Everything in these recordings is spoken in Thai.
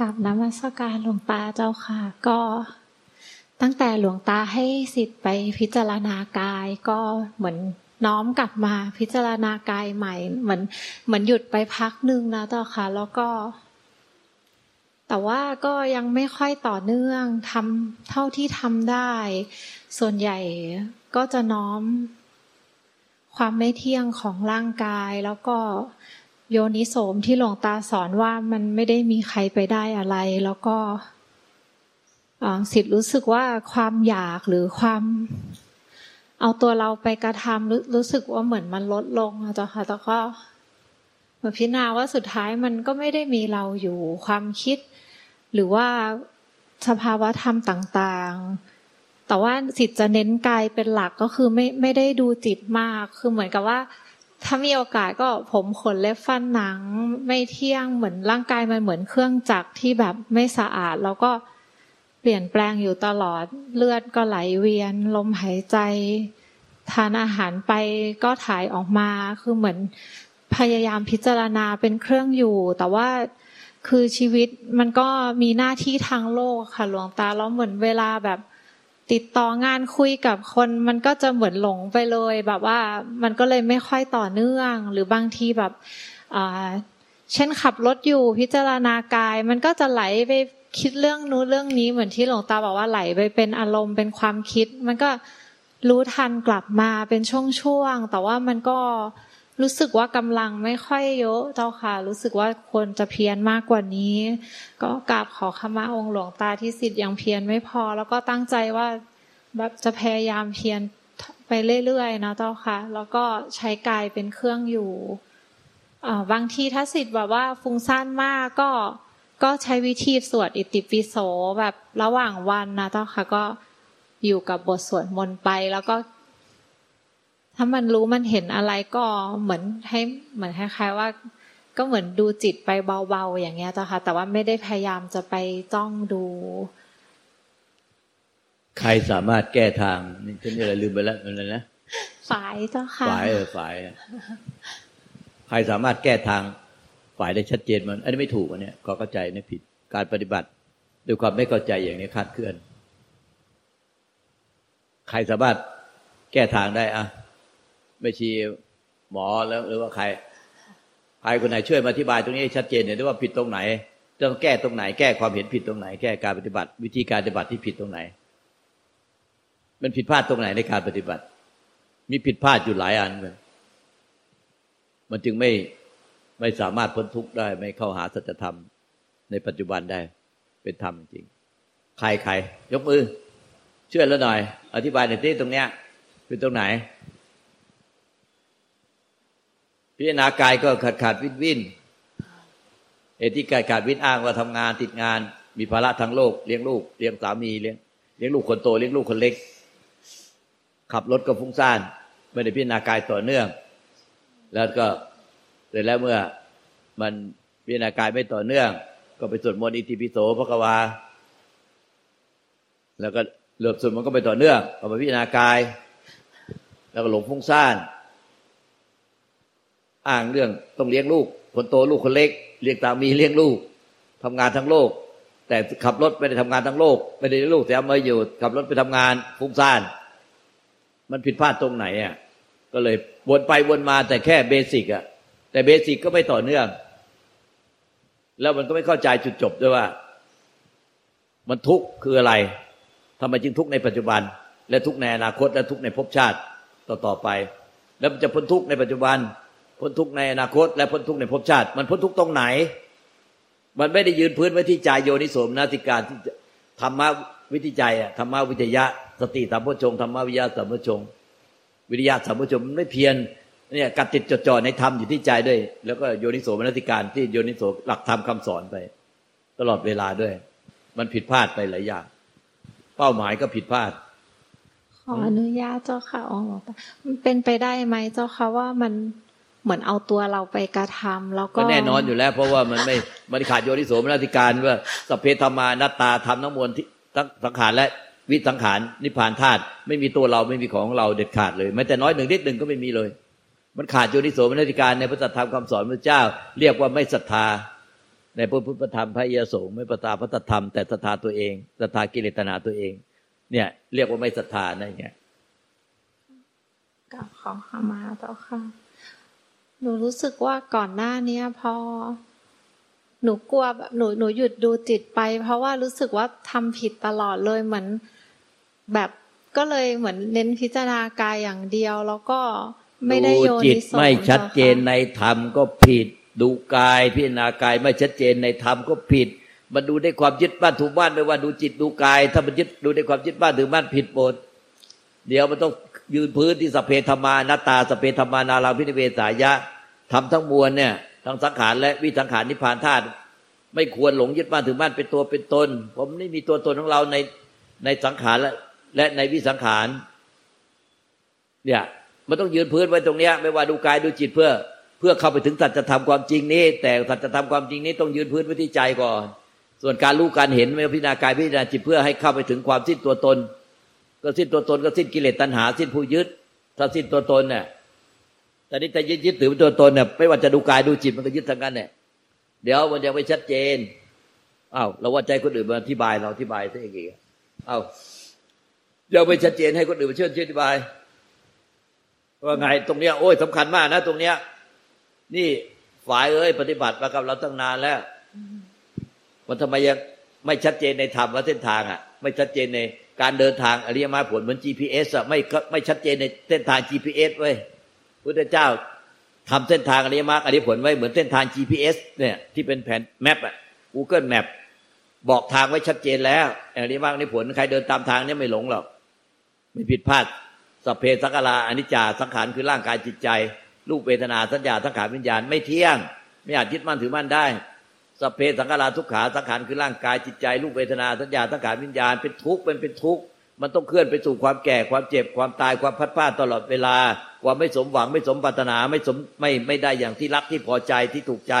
กับนมัสการหลวงตาเจ้าค่ะก็ตั้งแต่หลวงตาให้สิทธิ์ไปพิจารณากายก็เหมือนน้อมกลับมาพิจารณากายใหม่เหมือนหยุดไปพักนึงนะเจ้าค่ะแล้วก็แต่ว่าก็ยังไม่ค่อยต่อเนื่องทำเท่าที่ทำได้ส่วนใหญ่ก็จะน้อมความไม่เที่ยงของร่างกายแล้วก็โยนิโสมที่หลวงตาสอนว่ามันไม่ได้มีใครไปได้อะไรแล้วก็สิทธิ์รู้สึกว่าความอยากหรือความเอาตัวเราไปกระทำรู้สึกว่าเหมือนมันลดลงนะเจ้าค่ะแต่ก็มาพิจารณาว่าสุดท้ายมันก็ไม่ได้มีเราอยู่ความคิดหรือว่าสภาวะธรรมต่างๆแต่ว่าสิทธิ์จะเน้นกายเป็นหลักก็คือไม่ได้ดูจิตมากคือเหมือนกับว่าถ้ามีโอกาสก็ผมขนเล็บฟันหนังไม่เที่ยงเหมือนร่างกายมันเหมือนเครื่องจักรที่แบบไม่สะอาดแล้วก็เปลี่ยนแปลงอยู่ตลอดเลือดก็ไหลเวียนลมหายใจทานอาหารไปก็ถ่ายออกมาคือเหมือนพยายามพิจารณาเป็นเครื่องอยู่แต่ว่าคือชีวิตมันก็มีหน้าที่ทางโลกค่ะหลวงตาแล้วเหมือนเวลาแบบติดต่องานคุยกับคนมันก็จะเหมือนหลงไปเลยแบบว่ามันก็เลยไม่ค่อยต่อเนื่องหรือบางทีแบบเช่นขับรถอยู่พิจารณากายมันก็จะไหลไปคิดเรื่องนู้นเรื่องนี้เหมือนที่หลวงตาบอกว่าไหลไปเป็นอารมณ์เป็นความคิดมันก็รู้ทันกลับมาเป็นช่วงๆแต่ว่ามันก็รู้สึกว่ากำลังไม่ค่อยเยอะเจ้าค่ะรู้สึกว่าควรจะเพียรมากกว่านี้ก็กราบขอขมาองค์หลวงตาที่สิทธิ์ยังเพียรไม่พอแล้วก็ตั้งใจว่าแบบจะพยายามเพียรไปเรื่อยๆนะเจ้าค่ะแล้วก็ใช้กายเป็นเครื่องอยู่บางทีถ้าสิทธิ์แบบว่าฟุ้งซ่านมากก็ใช้วิธีสวดอิติปิโสแบบระหว่างวันนะเจ้าค่ะก็อยู่กับบทสวดมนต์ไปแล้วก็ถ้ามันรู้มันเห็นอะไรก็เหมือนให้เหมือนคล้ายๆว่าก็เหมือนดูจิตไปเบาๆอย่างเงี้ยเจ้าค่ะแต่ว่าไม่ได้พยายามจะไปจ้องดูใครสามารถแก้ทางนี่ฉันอะไรลืมไปแล้วนั่นเลยนะฝ่ายเจ้าค่ะฝ่ายใครสามารถแก้ทางฝ่ายได้ชัดเจนมันอันนี้ไม่ถูกอันเนี้ยก็เข้าใจนี่ผิดการปฏิบัติด้วยความไม่เข้าใจอย่างนี้คลาดเคลื่อนใครสามารถแก้ทางได้อะไม่ชีหมอแล้วหรือว่าใครคนไหนช่วยมาอธิบายตรงนี้ชัดเจนหน่อยด้วยว่าผิดตรงไหนต้องแก้ตรงไหนแก้ความเห็นผิดตรงไหนแก้การปฏิบัติวิธีการปฏิบัติที่ผิดตรงไหนมันผิดพลาดตรงไหนในการปฏิบัติมีผิดพลาดอยู่หลายอันมันจึงไม่สามารถพ้นทุกข์ได้ไม่เข้าหาสัจธรรมในปัจจุบันได้เป็นธรรมจริงใครยกมือช่วยแล้วหน่อยอธิบายหน่อยที่ตรงเนี้ยเป็นตรงไหนพิจารณากายก็ขาดวิ่นเหตุที่ขาดวิ่นอ้างว่าทำงานติดงานมีภาระทางโลกเลี้ยงลูกเลี้ยงสามีเลี้ยงลูกคนโตเลี้ยงลูกคนเล็กขับรถก็ฟุ้งซ่านไม่ได้พิจารณากายต่อเนื่องแล้วก็เสร็จแล้วเมื่อมันพิจารณากายไม่ต่อเนื่องก็ไปสวดมนต์อิติปิโสภควาแล้วก็เหลือบส่วนมันก็ไปต่อเนื่องเอามาพิจารณากายแล้วก็หลงฟุ้งซ่านอ้างเรื่องต้องเลี้ยงลูกคนโตลูกคนเล็กเลี้ยงสามีเลี้ยงลูกทำงานทั้งโลกแต่ขับรถไม่ได้ทำงานทั้งโลกไม่ได้เลี้ยงลูกแต่มาอยู่ขับรถไปทำงานฟุ้งซ่านมันผิดพลาดตรงไหนอ่ะก็เลยวนไปวนมาแต่แค่เบสิกอ่ะแต่เบสิกก็ไม่ต่อเนื่องแล้วมันก็ไม่เข้าใจจุดจบด้วยว่ามันทุกข์คืออะไรทำไมจึงทุกข์ในปัจจุบันและทุกข์ในอนาคตและทุกข์ในภพชาติต่อไปแล้วมันจะพ้นทุกข์ในปัจจุบันพ้นทุกข์ในอนาคตและพ้นทุกข์ในภพชาติมันพ้นทุกข์ตรงไหนมันไม่ได้ยืนพื้นไว้ที่ใจโยนิโสมนสิการที่ธรรมะวิธีใจอะธรรมะวิจยะสติสัมโพชงธรรมะวิยะสัมโพชงวิริยะสัมโพชงมันไม่เพียรเนี่ยกัดติดจดจ่อในธรรมอยู่ที่ใจด้วยแล้วก็โยนิโสมนสิการที่โยนิโสหลักธรรมคำสอนไปตลอดเวลาด้วยมันผิดพลาดไปหลายอย่างเป้าหมายก็ผิดพลาดขออนุญาตเจ้าค่ะอ๋อมันเป็นไปได้ไหมเจ้าค่ะว่ามันเหมือนเอาตัวเราไปกระทำแล้วก็แน่นอนอยู่แล้วเพราะว่ามันขาดโยนิโสมนสิการว่าสัพเพธัมมานัตตาธรรมทั้งมวลที่ทั้งสังขารและวิสังขารนิพพานธาตุไม่มีตัวเราไม่มีของเราเด็ดขาดเลยแม้แต่น้อยหนึ่งนิดหนึ่งก็ไม่มีเลยมันขาดโยนิโสมนสิการในพระธรรมคำสอนพระเจ้าเรียกว่าไม่ศรัทธา ในพระพุทธธรรมพระอริยสงฆ์ไม่ศรัทธาพระธรรมแต่ศรัทธาตัวเองศรัทธากิเลสตัณหาตัวเองเนี่ยเรียกว่าไม่ศรัทธานะเนี่ยกราบขอขมาเจ้าค่ะหนูรู้สึกว่าก่อนหน้านี้พอหนูกลัวแบบหนูหยุดดูจิตไปเพราะว่ารู้สึกว่าทำผิดตลอดเลยเหมือนแบบก็เลยเหมือนเน้นพิจารณากายอย่างเดียวแล้วก็ไม่ได้โยนิโสดูจิตไม่ชัดเจนในธรรมก็ผิดดูกายพิจารณากายไม่ชัดเจนในธรรมก็ผิดมันดูได้ความยึดบ้านถูกบ้านไม่ว่าดูจิตดูกายถ้ามันยึดดูได้ความยึดบ้านถือบ้านผิดหมดเดี๋ยวมันต้องยืนพื้นที่สเพธรรมานาตาสเพธรรมานาราพินิเวสายะทำทั้งมวลเนี่ยทั้งสังขารและวิสังขารนิพพานธาตุไม่ควรหลงยึดบ้านถือบ้านเป็นตัวเป็นตนผมนี่มีตัวตนของเราในสังขารและในวิสังขารเนี่ยมันต้องยืนพื้นไว้ตรงเนี้ยไม่ว่าดูกายดูจิตเพื่อเข้าไปถึงสัจธรรมความจริงนี้แต่สัจธรรมความจริงนี้ต้องยืนพื้นไว้ที่ใจก่อนส่วนการรู้การเห็นไม่พิจารณากายพิจารณาจิตเพื่อให้เข้าไปถึงความสิ้นตัวตนก็สิ้นตัวตนก็สิ้นกิเลสตัณหาสิ้นผู้ยึดถ้าสิ้นตัวตนเนี่ยแต่นี่แต่ยึดถือเป็นตัวตนเนี่ยไม่ว่าจะดูกายดูจิตมันก็ยึดทั้งนั้นเนี่ยเดี๋ยวมันยังไม่ชัดเจนอ้าวเราว่าใจคนอื่นมาอธิบายเราอธิบายซะเองอีกอ้าวยังไม่ชัดเจนให้คนอื่นมาช่วยอธิบายว่าไงตรงเนี้ยโอ้ยสำคัญมากนะตรงเนี้ยนี่ฝ่ายเอ้ยปฏิบัติมากับเราตั้งนานแล้วมันทำไมยังไม่ชัดเจนในธรรมว่าเส้นทางอ่ะไม่ชัดเจนในการเดินทางอริยมรรคผลเหมือน GPS อ่ะไม่ชัดเจนในเส้นทาง GPS เว้ยพุทธเจ้าทำเส้นทางอริยมรรคอริยผลไว้เหมือนเส้นทาง GPS เนี่ยที่เป็นแผนแมปอ่ะ Google Map บอกทางไว้ชัดเจนแล้วอริยมรรคอริยผลใครเดินตามทางเนี่ยไม่หลงหรอกไม่ผิดพลาดสัพเพสังขาราอนิจจาสังขารคือร่างกายจิตใจรูปเวทนาสัญญาสังขารวิญญาณไม่เที่ยงไม่อาจยึดมั่นถือมั่นได้สัพเพสังขาราทุกขาสังขารคือร่างกายจิตใจรูปเวทนาสัญญาสังขารวิญญาณเป็นทุกข์มันเป็นทุกข์มันต้องเคลื่อนไปสู่ความแก่ความเจ็บความตายความพัดพลาดตลอดเวลาความไม่สมหวังไม่สมปรารถนาไม่ได้อย่างที่รักที่พอใจที่ถูกใจ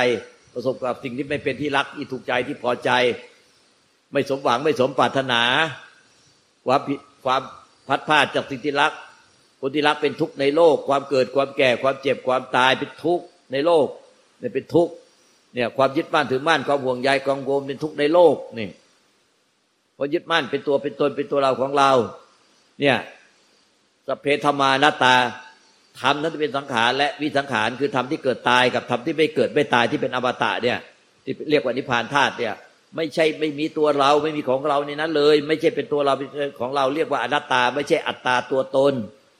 ประสบกับสิ่งที่ไม่เป็นที่รักที่ถูกใจที่พอใจไม่สมหวังไม่สมปรารถนาความพัดพลาดจากสิ่งที่รักคนที่รักเป็นทุกข์ในโลกความเกิดความแก่ความเจ็บความตายเป็นทุกข์ในโลกเนี่ยเป็นทุกข์เนี่ยความยึดมั่นถือมั่นความห่วงใยความโกรธเป็นทุกข์ในโลกนี่เพราะยึดมั่นเป็นตัวเป็นตนเป็นตัวเราของเราเนี่ยสัพเพธรรมานาตาธรรมนั้นเป็นสังขารและวิสังขารคือธรรมที่เกิดตายกับธรรมที่ไม่เกิดไม่ตายที่เป็นอมตะเนี่ยที่เรียกว่านิพพานธาตุเนี่ยไม่ใช่ไม่มีตัวเราไม่มีของเราในนั้นเลยไม่ใช่เป็นตัวเราเป็นของเราเรียกว่าอนัตตาไม่ใช่อัตตาตัวตน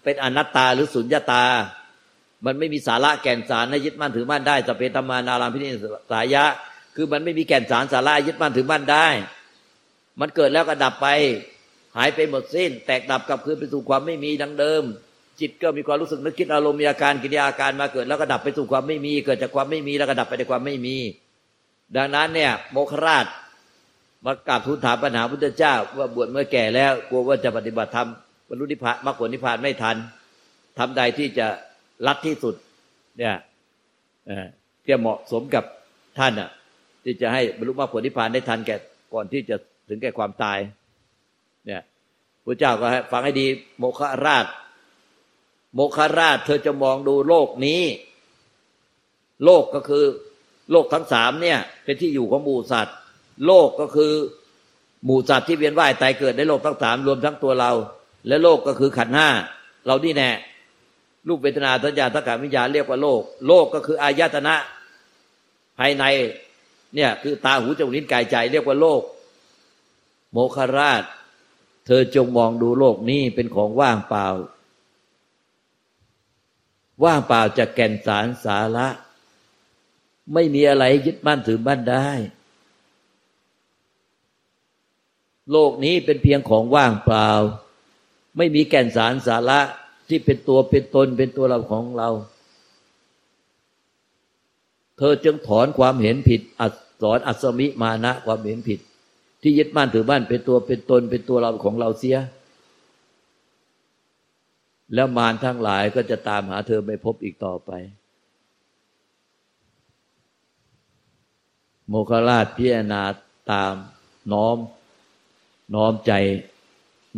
เป็นอนัตตาหรือสุญญตามันไม่มีสาระแก่นสารให้ยึดมั่นถือมั่นได้สัพเพธรรมานาราพินิสายะคือมันไม่มีแก่นสารสาระยึดมั่นถือมั่นได้มันเกิดแล้วก็ดับไปหายไปหมดสิ้นแตกดับกลับคืนไปสู่ความไม่มีดังเดิมจิตก็มีความรู้สึกนึกคิดอารมณ์มีอาการกิริยาอาการมาเกิดแล้วก็ดับไปสู่ความไม่มีเกิดจากความไม่มีแล้วก็ดับไปในความไม่มีดังนั้นเนี่ยโมคราชมากราบทูลถามปัญหาพุทธเจ้าว่าบวชเมื่อแก่แล้วกลัวว่าจะปฏิบัติธรรมบรรลุนิพพานมรรคผลนิพพานไม่ทันทำใดที่จะรัดที่สุดเนี่ยจะเหมาะสมกับท่านอ่ะที่จะให้บรรลุมรรคผลนิพพานได้ทันแก่ก่อนที่จะถึงแก่ความตายเนี่ยพระเจ้าก็ให้ฟังให้ดีโมคราชเธอจะมองดูโลกนี้โลกก็คือโลกทั้งสามเนี่ยเป็นที่อยู่ของหมู่สัตว์โลกก็คือหมู่สัตว์ที่เวียนว่ายตายเกิดในโลกทั้งสามรวมทั้งตัวเราและโลกก็คือขันธ์ห้าเรานี่แน่รูปเวทนาสัญญาสังขารวิญญาณเรียกว่าโลกโลกก็คืออายตนะภายในเนี่ยคือตาหูจมูกลิ้นกายใจเรียกว่าโลกโมคราชเธอจงมองดูโลกนี้เป็นของว่างเปล่าว่างเปล่าจากแก่นสารสาระไม่มีอะไรยึดมั่นถือมั่นได้โลกนี้เป็นเพียงของว่างเปล่าไม่มีแก่นสารสาระที่เป็นตัวเป็นตนเป็นตัวเราของเราเธอจึงถอนความเห็นผิดสอนอัศมิมานะความเห็นผิดที่ยึดมั่นถือมั่นเป็นตัวเป็นตนเป็นตัวเราของเราเสียแล้วมารทั้งหลายก็จะตามหาเธอไม่พบอีกต่อไปโมคราชพิจารณาตามน้อมใจ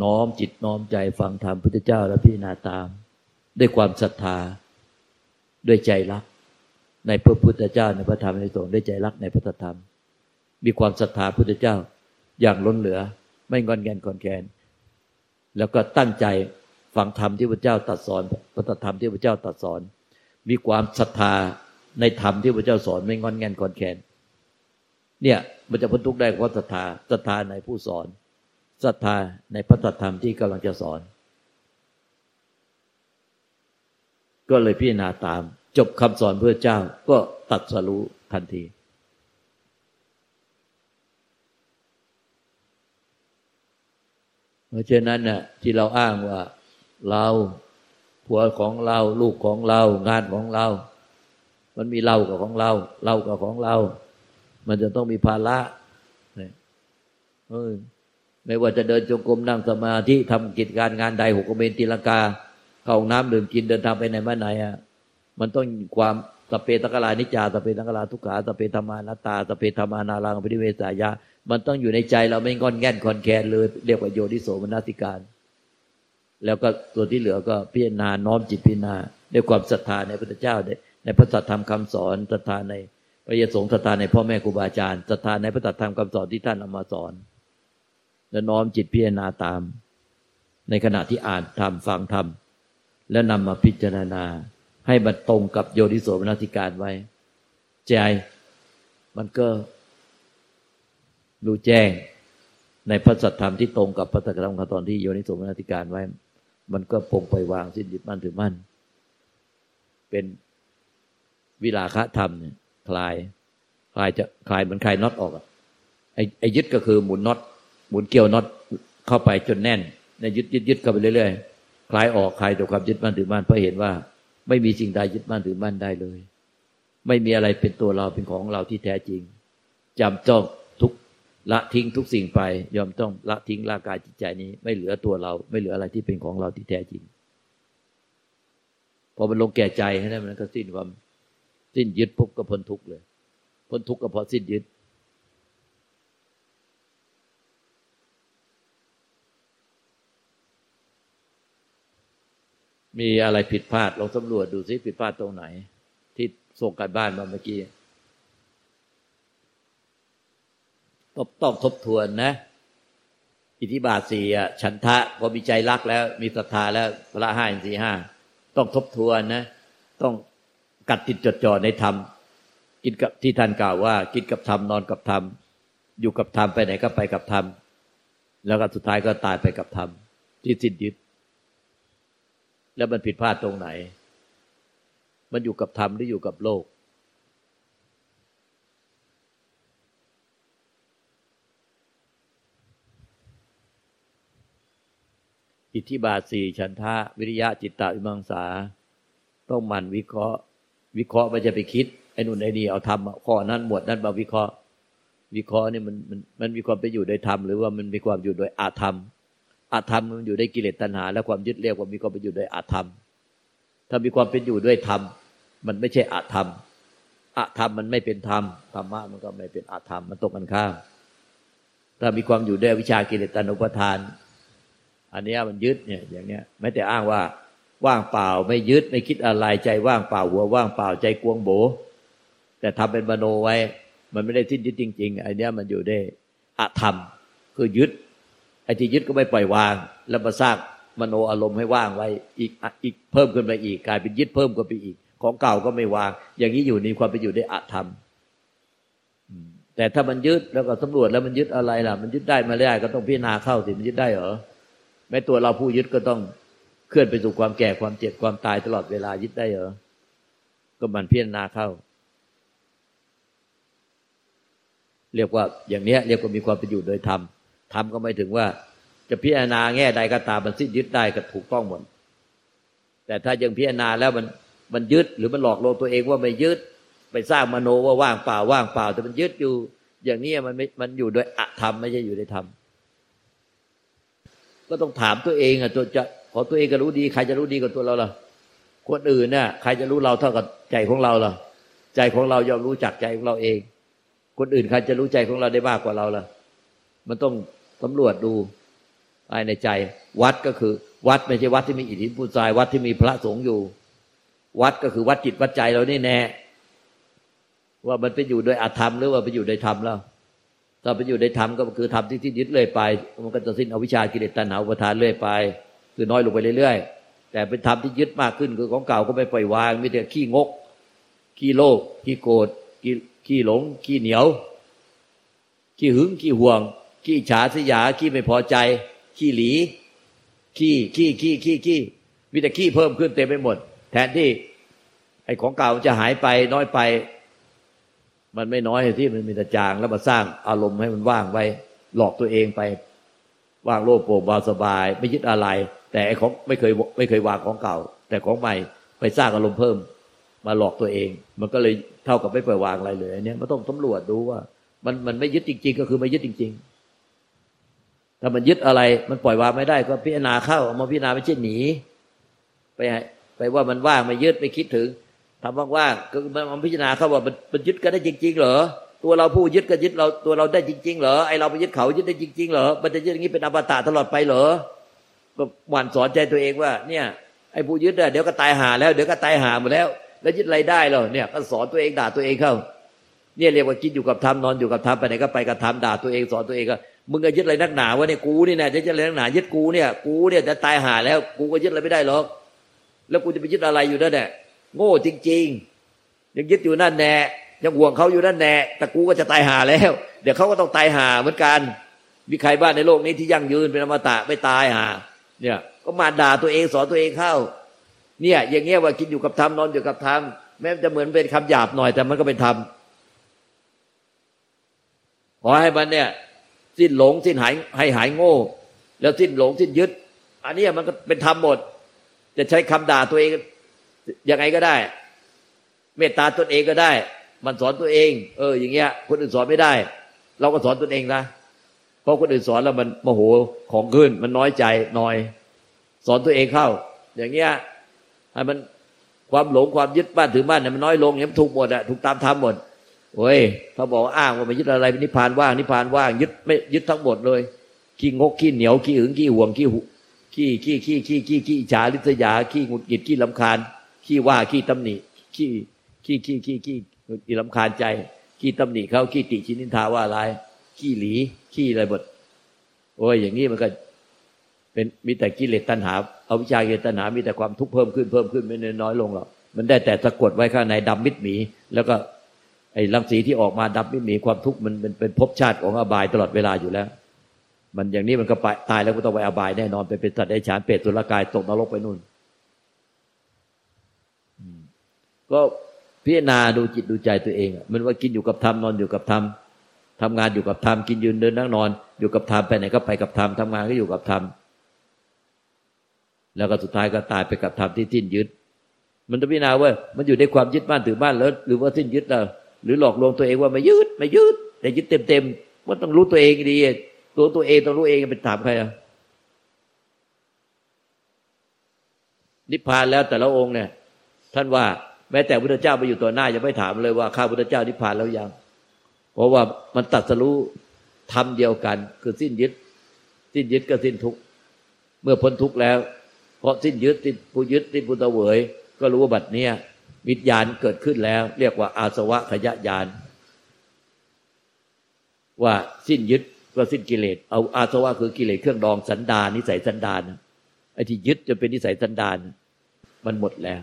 น้อมจิตน้อมใจฟังธรรมพุทธเจ้าและพิจารณาตามด้วยความศรัทธาด้วยใจรักในพระพุทธเจ้าในพระธรรมในสงฆ์ด้วยใจรักในพระธรรม มีความศรัทธาพุทธเจ้าอย่างล้นเหลือไม่งอนแงนขอนแขนแล้วก็ตั้งใจฟังธรรมที่พระเจ้าตรัสสอนปฏิธรรมที่พระเจ้าตรัสสอนมีความศรัทธาในธรรมที่พระเจ้าสอนไม่งอนแงนขอนแขนเนี่ยมันจะพ้นทุกข์ได้เพราะศรัทธาศรัทธาในผู้สอนศรัทธาในพระธรรมที่กำลังจะสอนก็เลยพิจารณาตามจบคำสอนพระเจ้าก็ตรัสรู้ทันทีเพราะฉะนั้นน่ะที่เราอ้างว่าเราผัวของเราลูกของเรางานของเรามันมีเรากับของเราเรากับของเรามันจะต้องมีภาระไม่ว่าจะเดินจงกรมนั่งสมาธิทำกิจการงานใดหกเมนตีลังกาเข้าน้ำดื่มกินเดินทางไปไหนมาไหนอ่ะมันต้องความสัพเพตักกลานิจจาสัพเพตักกลาทุกขาสัพเพธัมมานัตตาสัพเพธัมมานารังอภินิเวสายะมันต้องอยู่ในใจเราไม่งอนแง่นคอนแคลนเลยเรียกว่าโยนิโสมนสิการแล้วก็ตัวที่เหลือก็พิจารณาน้อมจิตพิจารณาด้วยความศรัทธาในพระพุทธเจ้าในพระธรรมคำสอนศรัทธาในพระสงฆ์ศรัทธาในพ่อแม่ครูบาอาจารย์ศรัทธาในพระธรรมคำสอนที่ท่านเอามาสอนและน้อมจิตพิจารณาตามในขณะที่อ่านธรรมฟังธรรมและนำมาพิจารณาให้มันตรงกับโยนิโสมนสิการไว้ใจมันก็รู้แจ้งในพระสัทธรรมที่ตรงกับพระสัทธรรมคำสอนที่โยนิโสมนสิการไว้มันก็ปลงไปวางสิ้นยึดมั่นถือมั่นเป็นวิราคะธรรมเนี่ยคลายเหมือนคลายน็อตออกไอ้ยึดก็คือหมุนน็อตหมุนเกลียวน็อตเข้าไปจนแน่นในยึดเข้าไปเรื่อยๆคลายออกคลายตัวความยึดมั่นถือมั่นเพราะเห็นว่าไม่มีสิ่งใดยึดมั่นถือมั่นได้เลยไม่มีอะไรเป็นตัวเราเป็นของเราที่แท้จริงจำจ้องทุกละทิ้งทุกสิ่งไปยอมต้องละทิ้งร่างกายจิตใจนี้ไม่เหลือตัวเราไม่เหลืออะไรที่เป็นของเราที่แท้จริงพอมันลงแก่ใจให้ได้มันก็สิ้นความสิ้นยึดปุ๊บก็พ้นทุกข์เลยพ้นทุกข์ก็เพราะสิ้นยึดมีอะไรผิดพลาดลองสำรวจดูซิผิดพลาดตรงไหนที่ส่งการบ้านมาเมื่อกี้ต้องทบทวนนะอิทธิบาทสี่ฉันทะพอมีใจรักแล้วมีศรัทธาแล้วพละห้าอินทรีย์ห้าต้องทบทวนนะต้องกัดติดจดจ่อในธรรมกินกับที่ท่านกล่าวว่ากินกับธรรมนอนกับธรรมอยู่กับธรรมไปไหนก็ไปกับธรรมแล้วก็สุดท้ายก็ตายไปกับธรรมที่สิ้นยึดแล้วมันผิดพลาดตรงไหนมันอยู่กับธรรมหรืออยู่กับโลกอิทธิบาทสี่ฉันทะวิริยะจิตตะวิมังสาต้องหมั่นวิเคราะห์ไม่ใช่ไปคิดไอ้นู่นไอ้นี่เอาธรรมข้อนั้นหมวดนั้นมาวิเคราะห์นี่มันมีความไปอยู่โดยธรรมหรือว่ามันมีความอยู่โดยอาธรรมอาธรรมมันอยู่ในกิเลสตัณหาและความยึดเรียกว่ามีความเป็นอยู่ด้วยอาธรรมถ้ามีความเป็นอยู่ด้วยธรรมมันไม่ใช่อาธรรมอาธรรมมันไม่เป็นธรรมธรรมะมันก็ไม่เป็นอาธรรมมันตกกันข้ามถ้ามีความอยู่ด้วยวิชากิเลสตัณหาอุปทานอันนี้มันยึดเนี่ยอย่างเนี้ยไม่แต่อ้างว่าว่างเปล่าไม่ยึดไม่คิดอะไรใจว่างเปล่าหัวว่างเปล่าใจกวงโบแต่ทำเป็นมโนไว้มันไม่ได้สิ้นยึดจริงๆอันนี้มันอยู่ด้วยอาธรรมคือยึดไอ้ที่ยึดก็ไม่ปล่อยวางแล้วมาสร้างมโนอารมณ์ให้ว่างไว้อีกเพิ่มขึ้นไปอีกกลายเป็นยึดเพิ่มขึ้นไปอีกของเก่าก็ไม่วางอย่างนี้อยู่ในความเป็นอยู่ได้อธรรมแต่ถ้ามันยึดแล้วก็สำรวจแล้วมันยึดอะไรล่ะมันยึดได้มาได้ก็ต้องพิจารณาเข้าสิมันยึดได้เหรอแม้ตัวเราผู้ยึดก็ต้องเคลื่อนไปสู่ความแก่ความเจ็บความตายตลอดเวลายึดได้เหรอก็มันพิจารณาเข้าเรียกว่าอย่างเนี้ยเรียกว่ามีความเป็นอยู่โดยธรรมธรรมก็ไม่ถึงว่าจะพิจารณาแง่ใดก็ตามมันสิ้นยึดได้ก็ถูกต้องหมดแต่ถ้ายังพิจารณาแล้วมันยึดหรือมันหลอกลวงตัวเองว่าไม่ยึดไปสร้างมโนว่าว่างเปล่าแต่มันยึดอยู่อย่างนี้มันอยู่โดยอธรรมไม่ใช่อยู่ในธรรมก็ต้องถามตัวเองอ่ะตัวจะขอตัวเองก็รู้ดีใครจะรู้ดีกว่าตัวเราล่ะคนอื่นน่ะใครจะรู้เราเท่ากับใจของเราล่ะใจของเรายอมรู้จักใจของเราเองคนอื่นใครจะรู้ใจของเราได้มากกว่าเราล่ะมันต้องสำรวจดูภายในใจวัดก็คือวัดไม่ใช่วัดที่มีอิฐหินปูนทรายวัดที่มีพระสงฆ์อยู่วัดก็คือวัดจิตวัดใจเรานี่แน่ว่ามันไปอยู่โดยอธรรมหรือว่าไปอยู่โดยธรรมแล้ว เราไปอยู่ในธรรมก็คือธรรมที่ยึดเรื่อยไปมันก็จะสิ้นอวิชชากิเลสตัณหาอุปาทานเรื่อยไปคือน้อยลงไปเรื่อยๆแต่เป็นธรรมที่ยึดมากขึ้นคือของเก่าก็ไม่ปล่อยวางมีแต่ขี้งกขี้โลภขี้โกรธขี้หลงขี้เหนียวขี้หึงขี้ห่วงขี้ฉาสยาขี้ไม่พอใจขี้หลีขี้มีแต่ขี้เพิ่มขึ้นเต็มไปหมดแทนที่ไอ้ของเก่าจะหายไปน้อยไปมันไม่น้อยที่มันมีแต่จางแล้วมาสร้างอารมณ์ให้มันว่างไว้หลอกตัวเองไปว่างโลภโปร่งเบาสบายไม่ยึดอะไรแต่ไอ้ของไม่เคยวางของเก่าแต่ของใหม่ไปสร้างอารมณ์เพิ่มมาหลอกตัวเองมันก็เลยเท่ากับไม่ปล่อยวางอะไรเลยอันนี้มันต้องสำรวจดูว่ามันไม่ยึดจริงๆก็คือไม่ยึดจริงๆถ้ามันยึดอะไรมันปล่อยวางไม่ได้ก็พิจารณาเข้ามาพิจารณาไม่ใช่หนีไปว่ามันว่างไม่ยึดไม่คิดถึงทำว่างๆก็มันพิจารณาเขาว่ามันยึดกันได้จริงๆเหรอตัวเราผู้ยึดก็ยึดเราตัวเราได้จริงๆเหรอไอเราไปยึดเขายึดได้จริงๆเหรอมันจะยึดอย่างนี้เป็นอมตะตลอดไปเหรอก็หมั่นสอนใจตัวเองว่าเนี่ยไอผู้ยึดเดี๋ยวก็ตายหาแล้วเดี๋ยวก็ตายหาหมดแล้วแล้วยึดอะไรได้เหรอเนี่ยก็สอนตัวเองด่าตัวเองเข้าเนี่ยเรียกว่ากินอยู่กับธรรมนอนอยู่กับธรรมไปไหนก็ไปกับธรรมด่าตัวเองสอนตัวเองก็มึงก็ยึดอะไรนักหนาวะเนี่ยกูนี่นะจะยึดอะไรนักหนายึดกูเนี่ยจะตายหาแล้วกูก็ยึดอะไรไม่ได้หรอกแล้วกูจะไปยึดอะไรอยู่นั่นแหละโง่จริงๆยังยึดอยู่นั่นแน่ยังห่วงเขาอยู่นั่นแน่แต่กูก็จะตายหาแล้วเดี๋ยวเขาก็ต้องตายหาเหมือนกันมีใครบ้านในโลกนี้ที่ยั่งยืนเป็นอมตะไม่ตายหาเนี่ยก็มาด่าตัวเองสอนตัวเองเข้าเนี่ยอย่างเงี้ยว่ากินอยู่กับธรรมนอนอยู่กับธรรมแม้จะเหมือนเป็นคำหยาบหน่อยแต่มันก็เป็นธรรมขอให้มันเนี่ยสิ้นหลงสิ้นหายให้หายโง่แล้วสิ้นหลงสิ้นยึดอันนี้มันก็เป็นธรรมหมดจะใช้คำด่าตัวเองยังไงก็ได้เมตตาตนเองก็ได้มันสอนตัวเองอย่างเงี้ยคนอื่นสอนไม่ได้เราก็สอนตนเองนะเพราะคนอื่นสอนแล้วมันโมโหของขึ้นมันน้อยใจหน่อยสอนตัวเองเข้าอย่างเงี้ยให้มันความหลงความยึดบ้านถือบ้านเนี่ยมันน้อยลงเนี่ยมันถูกหมดอะถูกตามธรรมหมดโอ้ยเขาบอกอ้างว่ามันยึดอะไรเป็นนิพพานว่างนิพพานว่างยึดไม่ยึดทั้งหมดเลยขี้งกขี้เหนียวขี้หึงขี้หวงขี้ฉาริษยาขี้หงุดหงิดขี้รำคาญขี้ว่าขี้ตำหนิขี้รำคาญใจขี้ตำหนิเขาขี้ติชินินทาว่าร้ายขี้หลีขี้อะไรหมดโอ้ยอย่างนี้มันก็เป็นมีแต่กิเลสตัณหาอวิชชากิเลสตัณหามีแต่ความทุกข์เพิ่มขึ้นไม่น้อยลงหรอกมันได้แต่สะกดไว้ข้างในดำมิดหมีแล้วก็ไอ้รังสีที่ออกมาดำมิดหมีความทุกข์มันเป็นภพชาติของอบายตลอดเวลาอยู่แล้วมันอย่างนี้มันก็ไปตายแล้วก็ต้องไปอบายแน่นอนเป็นสัตว์เดรัจฉานเปรตสุรกายตกนรกไปนู่นก็พิจารณาดูจิตดูใจตัวเองมันว่ากินอยู่กับธรรมนอนอยู่กับธรรมทำงานอยู่กับธรรมกินยืนเดินนั่งนอนอยู่กับธรรมไปไหนก็ไปกับธรรมทำงานก็อยู่กับธรรมแล้วก็สุดท้ายก็ตายไปกับธรรมที่สิ้นยึดมันต้องพิจารณาว่ามันอยู่ในความยึดบ้านถือบ้านแล้วหรือว่าสิ้นยึดแล้วหรือหลอกลวงตัวเองว่าไม่ยึดแต่ยึดเต็มมันต้องรู้ตัวเองดีตัวเองต้องรู้เองเป็นถามใครอะนิพพานแล้วแต่ละองค์เนี่ยท่านว่าแม้แต่พระพุทธเจ้าไปอยู่ต่อหน้ายังไม่ถามเลยว่าข้าพระพุทธเจ้านิพพานแล้วยังเพราะว่ามันตรัสรู้ธรรมเดียวกันคือสิ้นยึดก็สิ้นทุกข์เมื่อพ้นทุกข์แล้วเพราะสิ้นยึดสิ้นผู้ยึดสิ้นผู้เสวยก็รู้ว่าบัดเนี้ยวิญญาณเกิดขึ้นแล้วเรียกว่าอาสวะขยะญาณว่าสิ้นยึดก็สิ้นกิเลสเอาอาสวะคือกิเลสเครื่องดองสันดานนิสัยสันดานไอ้ที่ยึดจะเป็นนิสัยสันดานมันหมดแล้ว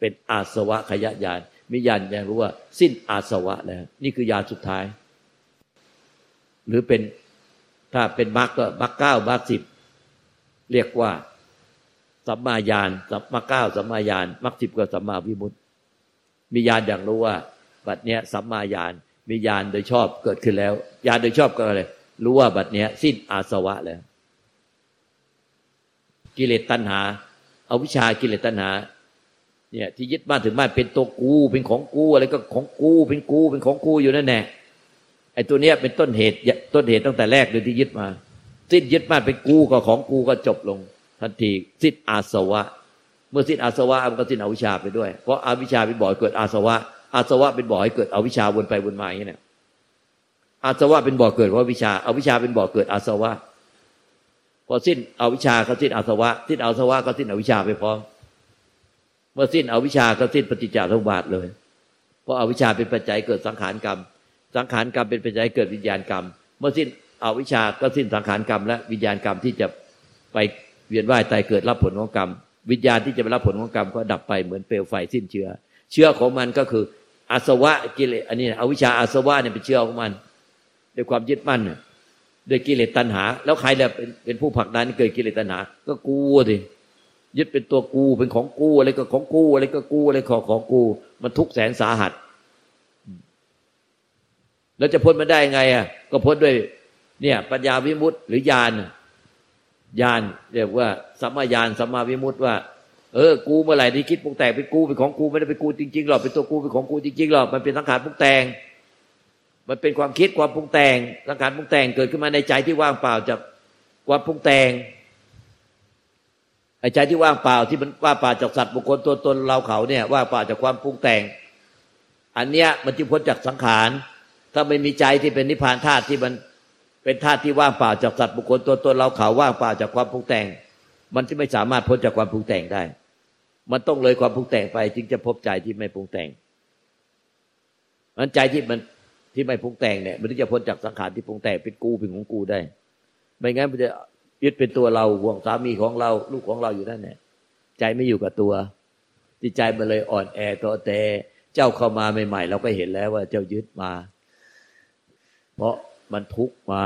เป็นอาสวะขยะญาณมีญาณแปลรู้ว่าสิ้นอาสวะแล้วนี่คือญาณสุดท้ายหรือเป็นถ้าเป็นมรรคก็มรรคเก้ามรรคสิบเรียกว่าสัมมาญาณมรรคเก้าสัมมาญาณมรรคสิบก็สัมมาวิมุตติมีญาณอย่างรู้ว่าบัดเนี้ยสัมมาญาณมีญาณโดยชอบเกิดขึ้นแล้วญาณโดยชอบก็อะไรรู้ว่าบัดเนี้ยสิ้นอาสวะแล้วกิเลสตัณหาอวิชชากิเลสตัณหาเนี่ยที่ยึดบ้านถึงบ้านเป็นตัวกูเป็นของกูอะไรก็ของกูเป็นของกูอยู่นั่นแน่ไอ้ตัวเนี้ยเป็นต้นเหตุตั้งแต่แรกเลยที่ยึดมาสิ้นยึดบ้านเป็นกูก็ของกูก็จบลงทันทีสิ้นอาสวะเมื่อสิ้นอาสวะมันก็สิ้นอวิชชาไปด้วยเพราะอวิชชาเป็นบ่อเกิดอาสวะอาสวะเป็นบ่อให้เกิดอวิชชาวนไปวนมาอย่างนี้เนี่ยอาสวะเป็นบ่อเกิดเพราะอวิชชาอวิชชาเป็นบ่อเกิดอาสวะพอสิ้นอวิชชาก็สิ้นอาสวะสิ้นอาสวะก็สิ้นอวิชชาไปพร้อมเมื่อสิ้นอวิชชาก็สิ้นปฏิจจสมุปบาทเลยเพราะอวิชชาเป็นปัจจัยเกิดสังขารกรรม สังขารกรรมเป็นปัจจัยเกิดวิญญาณกรรมเมื่อสิ้นอวิชชาก็สิ้นสังขารกรรมและวิญญาณกรรมที่จะไปเวียนว่ายตายเกิดรับผลของกรรมวิญญาณที่จะไปรับผลของกรรมก็ดับไปเหมือนเปลวไฟสิ้นเชื้อเชื้อของมันก็คืออาสวะกิเลสอันนี้อวิชชาอาสวะเนี่ยเป็นเชื้อของมันด้วยความยึดมั่นด้วยกิเลสตัณหาแล้วใครล่ะเป็นผู้ผลักดันเกิดกิเลสตัณหาก็กูสิยึดเป็นตัวกูเป็นของกูอะไรก็ของกูอะไรก็กูอะไรของกูมันทุกข์แสนสาหัสแล้วจะพ้นมันได้ไงอ่ะก็พ้นด้วยเนี่ยปัญญาวิมุตติหรือญาณเรียกว่าสัมมาญาณสัมมาวิมุตติว่ากูเมื่อไหร่ที่คิดปรุงแต่งเป็นกูเป็นของกูไม่ได้เป็นกูจริงๆหรอกเป็นตัวกูเป็นของกูจริงๆหรอกมันเป็นสังขารปรุงแต่งมันเป็นความคิดความปรุงแต่งสังขารปรุงแต่งเกิดขึ้นมาในใจที่ว่างเปล่าจากความปรุงแต่งไอ้ใจที่ว่างเปล่าที่มันว่างเปล่าจากสัตว์บุคคลตัวตนเราเขาเนี่ยว่างเปล่าจากความปรุงแต่งอันเนี้ยมันจึงพ้นจากสังขารถ้าไม่มีใจที่เป็นนิพพานธาตุที่มันเป็นธาตุที่ว่างเปล่าจากสัตว์บุคคลตัวตนเราเขาว่างเปล่าจากความปรุงแต่งมันจะไม่สามารถพ้นจากความปรุงแต่งได้มันต้องเลยความปรุงแต่งไปจึงจะพบใจที่ไม่ปรุงแต่งมันใจที่มันที่ไม่ปรุงแต่งเนี่ยมันถึงจะพ้นจากสังขารที่ปรุงแต่งเป็นกูเป็นของกูได้ไม่งั้นมันจะยึดเป็นตัวเราห่วงสามีของเราลูกของเราอยู่นั่นแหละใจไม่อยู่กับตัวจิตใจมันเลยอ่อนแอต่อแต่เจ้าเข้ามาใหม่ๆเราก็เห็นแล้วว่าเจ้ายึดมาเพราะมันทุกข์มา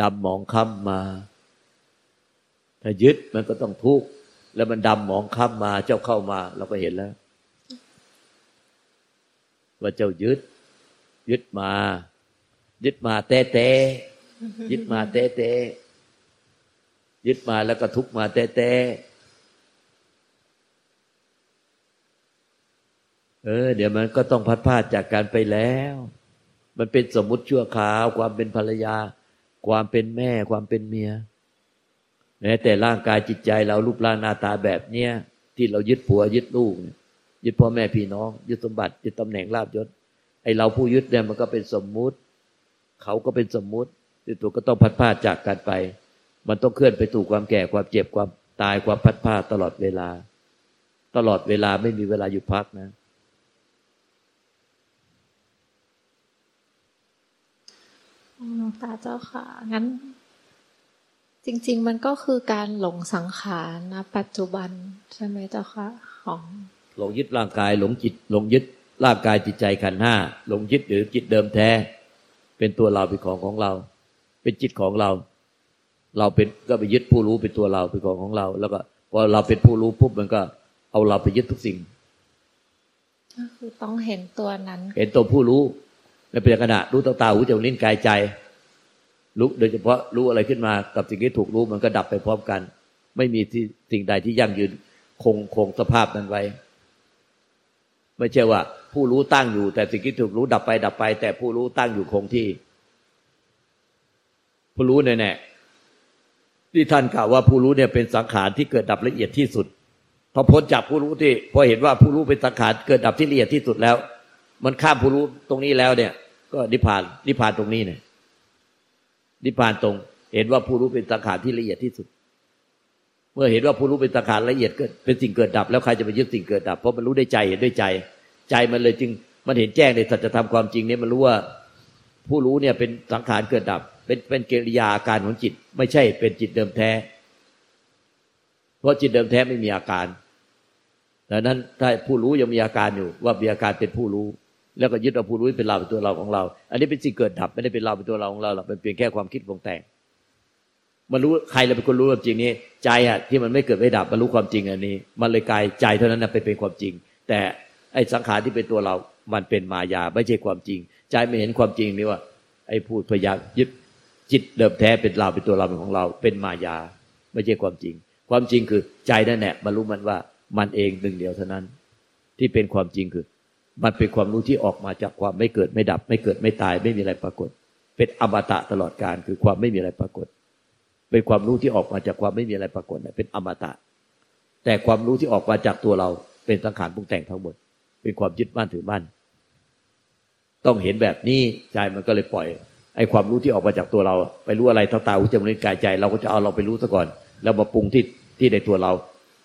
ดำหมองค่ำมาถ้ายึดมันก็ต้องทุกข์แล้วมันดำหมองค่ำมาเจ้าเข้ามาเราก็เห็นแล้วว่าเจ้ายึดมาเต้เต้ยึดมาเต้เต้ยึดมาแล้วก็ทุกข์มาเต้เต้เดี๋ยวมันก็ต้องพัดพลาดจากกันไปแล้วมันเป็นสมมุติชั่วคราวความเป็นภรรยาความเป็นแม่ความเป็นเมียแม้แต่ร่างกายจิตใจเรารูปร่างหน้าตาแบบเนี้ยที่เรายึดผัวยึดลูกยึดพ่อแม่พี่น้องยึดสมบัติยึดตำแหน่งลาภยศไอเราผู้ยึดเนี่ยมันก็เป็นสมมุติเขาก็เป็นสมมุติที่ตัวก็ต้องพัดพลาดจากกันไปมันต้องเคลื่อนไปสู่ความแก่ความเจ็บความตายความพัดพลาดตลอดเวลาไม่มีเวลาหยุดพักนะหลวงตาเจ้าค่ะงั้นจริงๆมันก็คือการหลงสังขารนะปัจจุบันใช่ไหมเจ้าค่ะของหลงยึดร่างกายหลงจิตหลงยึดร่างกายจิตใจขันธ์ห้าหลงยึดหรือจิตเดิมแท้เป็นตัวเราเป็นของของเราเป็นจิตของเราเราเป็นก็ไปยึดผู้รู้เป็นตัวเราเป็นของของเราแล้วก็พอเราเป็นผู้รู้ปุ๊บมันก็เอาเราไปยึดทุกสิ่งก็คือต้องเห็นตัวนั้นเห็นตัวผู้รู้ในเปลี่ยนขณะรู้ตาหูจมูกลิ้นกายใจรู้โดยเฉพาะรู้อะไรขึ้นมากับสิ่งที่ถูกรู้มันก็ดับไปพร้อมกันไม่มีที่สิ่งใดที่ยั่งยืนคงสภาพนั้นไว้ไม่ใช่ว่าผู้รู้ตั้งอยู่แต่สิ่งที่ถูกรู้ดับไปแต่ผู้รู้ตั้งอยู่คงที่ผู้รู้แน่ๆที่ท่านกล่าวว่าผู้รู้เนี่ยเป็นสังขารที่เกิดดับละเอียดที่สุดพอพ้นจากผู้รู้ที่พอเห็นว่าผู้รู้เป็นสังขารเกิดดับที่ละเอียดที่สุดแล้วมันข้ามผู้รู้ตรงนี้แล้วเนี่ยก็นิพพานตรงนี้เนี่ยนิพพานตรงเห็นว่าผู้รู้เป็นสังขารที่ละเอียดที่สุดเมื่อเห็นว่าผู้รู้เป็นสังขารละเอียดเกิดเป็นสิ่งเกิดดับแล้วใครจะไปยึดสิ่งเกิดดับเพราะมันรู้ได้ใจเห็นด้วยใจใจมันเลยจึงมันเห็นแจ้งในสัจธรรมความจริงนี้มันรู้ว่าผู้รู้เนี่ยเป็นสังขารเกิดดับเป็นกิริยาอาการของจิตไม่ใช่เป็นจิตเดิมแท้เพราะจิตเดิมแท้ไม่มีอาการดังนั้นถ้าผู้รู้ยังมีอาการอยู่ว่ามีอาการเป็นผู้รู้แล้วก็ยึดเอาผู้รู้เป็นเราเป็นตัวเราของเราอันนี้เป็นสิ่งเกิดดับไม่ได้เป็นเราเป็นตัวเราของเราหรอกเป็นเพียงแค่ความคิดปรุงแต่งมันรู้ใครเราเป็นคนรู้ความจริงนี้ใจอ่ะที่มันไม่เกิดไม่ดับมันรู้ความจริงอันนี้มันเลยกายใจเท่านั้นนะเป็นความจริงแต่ไอ้สังขารที่เป็นตัวเรามันเป็นมายาไม่ใช่ความจริงใจไม่เห็นความจริงนี่ว่าไอ้ผู้พยายามยึดจิตเดิมแท้เป็นเราเป็นตัวเราเป็นของเราเป็นมายาไม่ใช่ความจริงความจริงคือใจนั่นแหละมันรู้มันว่ามันเองหนึ่งเดียวเท่านั้นที่เป็นความจริงคือมันเป็นความรู้ที่ออกมาจากความไม่เกิดไม่ดับไม่เกิดไม่ตายไม่มีอะไรปรากฏเป็นอมตะตลอดกาลคือความไม่มีอะไรปรากฏเป็นความรู้ที่ออกมาจากความไม่มีอะไรปรากฏเป็นอมตะแต่ความรู้ที่ออกมาจากตัวเราเป็นสังขารปรุงแต่งทั้งหมดเป็นความยึดมั่นถือมั่นต้องเห็นแบบนี้ใจมันก็เลยปล่อยไอ้ความรู้ที่ออกมาจากตัวเราไปรู้อะไรทางตาหูจมูกลิ้นกายใจเราก็จะเอาเราไปรู้ซะก่อนแล้วมาปรุงที่ในตัวเรา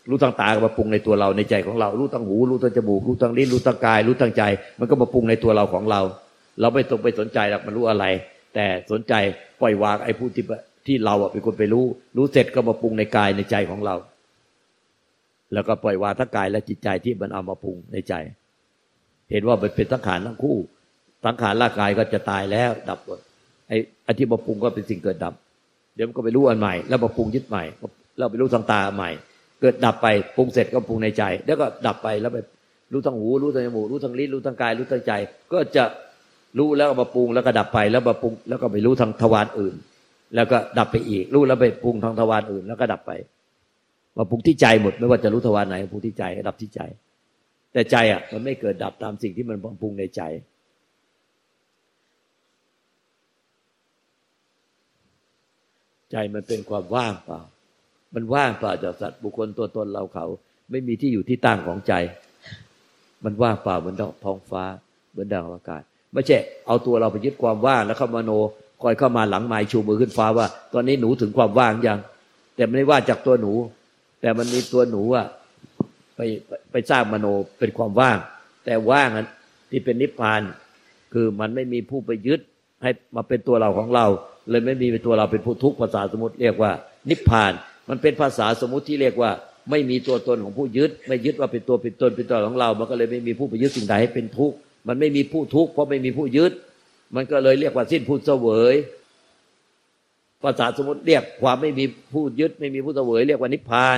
รู้ทางตาก็มาปรุงในตัวเราในใจของเรารู้ทางหูรู้ทางจมูกรู้ทางลิ้นรู้ทางกายรู้ทางใจมันก็มาปรุงในตัวเราของเรา เราไม่ต้องไปสนใจหรอกมันรู้อะไรแต่สนใจปล่อยวางไอ้ผู้ที่เราเป็นคนไปรู้เสร็จก็มาปรุงในกายในใจของเราแล้วก็ปล่อยวางทั้งกายและจิตใจที่มันเอามาปรุงในใจเห็นว่ามันเป็นสังขารทั้งคู่สังขารร่างกายก็จะตายแล้วดับหมดไอ้ที่มาปรุงก็เป็นสิ่งเกิดดับเดี๋ยวมันก็ไปรู้อันใหม่แล้วมาปรุงยึดใหม่เราไปรู้ทางตาใหม่เกิดดับไปปรุงเสร็จก็ปรุงในใจแล้วก็ดับไปแล้วไปรู้ทางหูรู้ทางจมูกรู้ทางลิ้นรู้ทางกายรู้ทางใจก็จะรู้แล้วมาปรุงแล้วก็ดับไปแล้วมาปรุงแล้วก็ไปรู้ทางทวารอื่นแล้วก็ดับไปอีกรู้แล้วไปปรุงทางทวารอื่นแล้วก็ดับไปมาปรุงที่ใจหมดไม่ว่าจะรู้ทวารไหนปรุงที่ใจดับที่ใจแต่ใจมันไม่เกิดดับตามสิ่งที่มันปรุงในใจใจมันเป็นความว่างเปล่ามันว่างเปล่าจากสัตว์บุคคลตัวตนเราเขาไม่มีที่อยู่ที่ตั้งของใจมันว่างเปล่าเหมือนดอกท้องฟ้าเหมือนดาวอากาศไม่ใช่เอาตัวเราไปยึดความว่างแล้วเข้ามโนคอยเข้ามาหลังไมค์ชูมือขึ้นฟ้าว่าตอนนี้หนูถึงความว่างยังแต่ไม่ได้ว่าจากตัวหนูแต่มันมีตัวหนูไปสร้างมโนเป็นความว่างแต่ว่างนั้นที่เป็นนิพพานคือมันไม่มีผู้ไปยึดให้มาเป็นตัวเราของเราเลยไม่มีเป็นตัวเราเป็นผู้ทุกข์ภาษาสมมุติเรียกว่านิพพานมันเป็นภาษาสมมุติที่เรียกว่าไม่มีตัวตนของผู้ยึดไม่ยึดว่าเป็นตัวเป็นตนเป็นตัวของเรามันก็เลยไม่มีผู้ไปยึดสิ่งใดให้เป็นทุกข์มันไม่มีผู้ทุกข์เพราะไม่มีผู้ยึดมันก็เลยเรียกว่าสิ้นผู้เสวยภาษาสมมุติเรียกความไม่มีผู้ยึดไม่มีผู้เสวยเรียกว่านิพพาน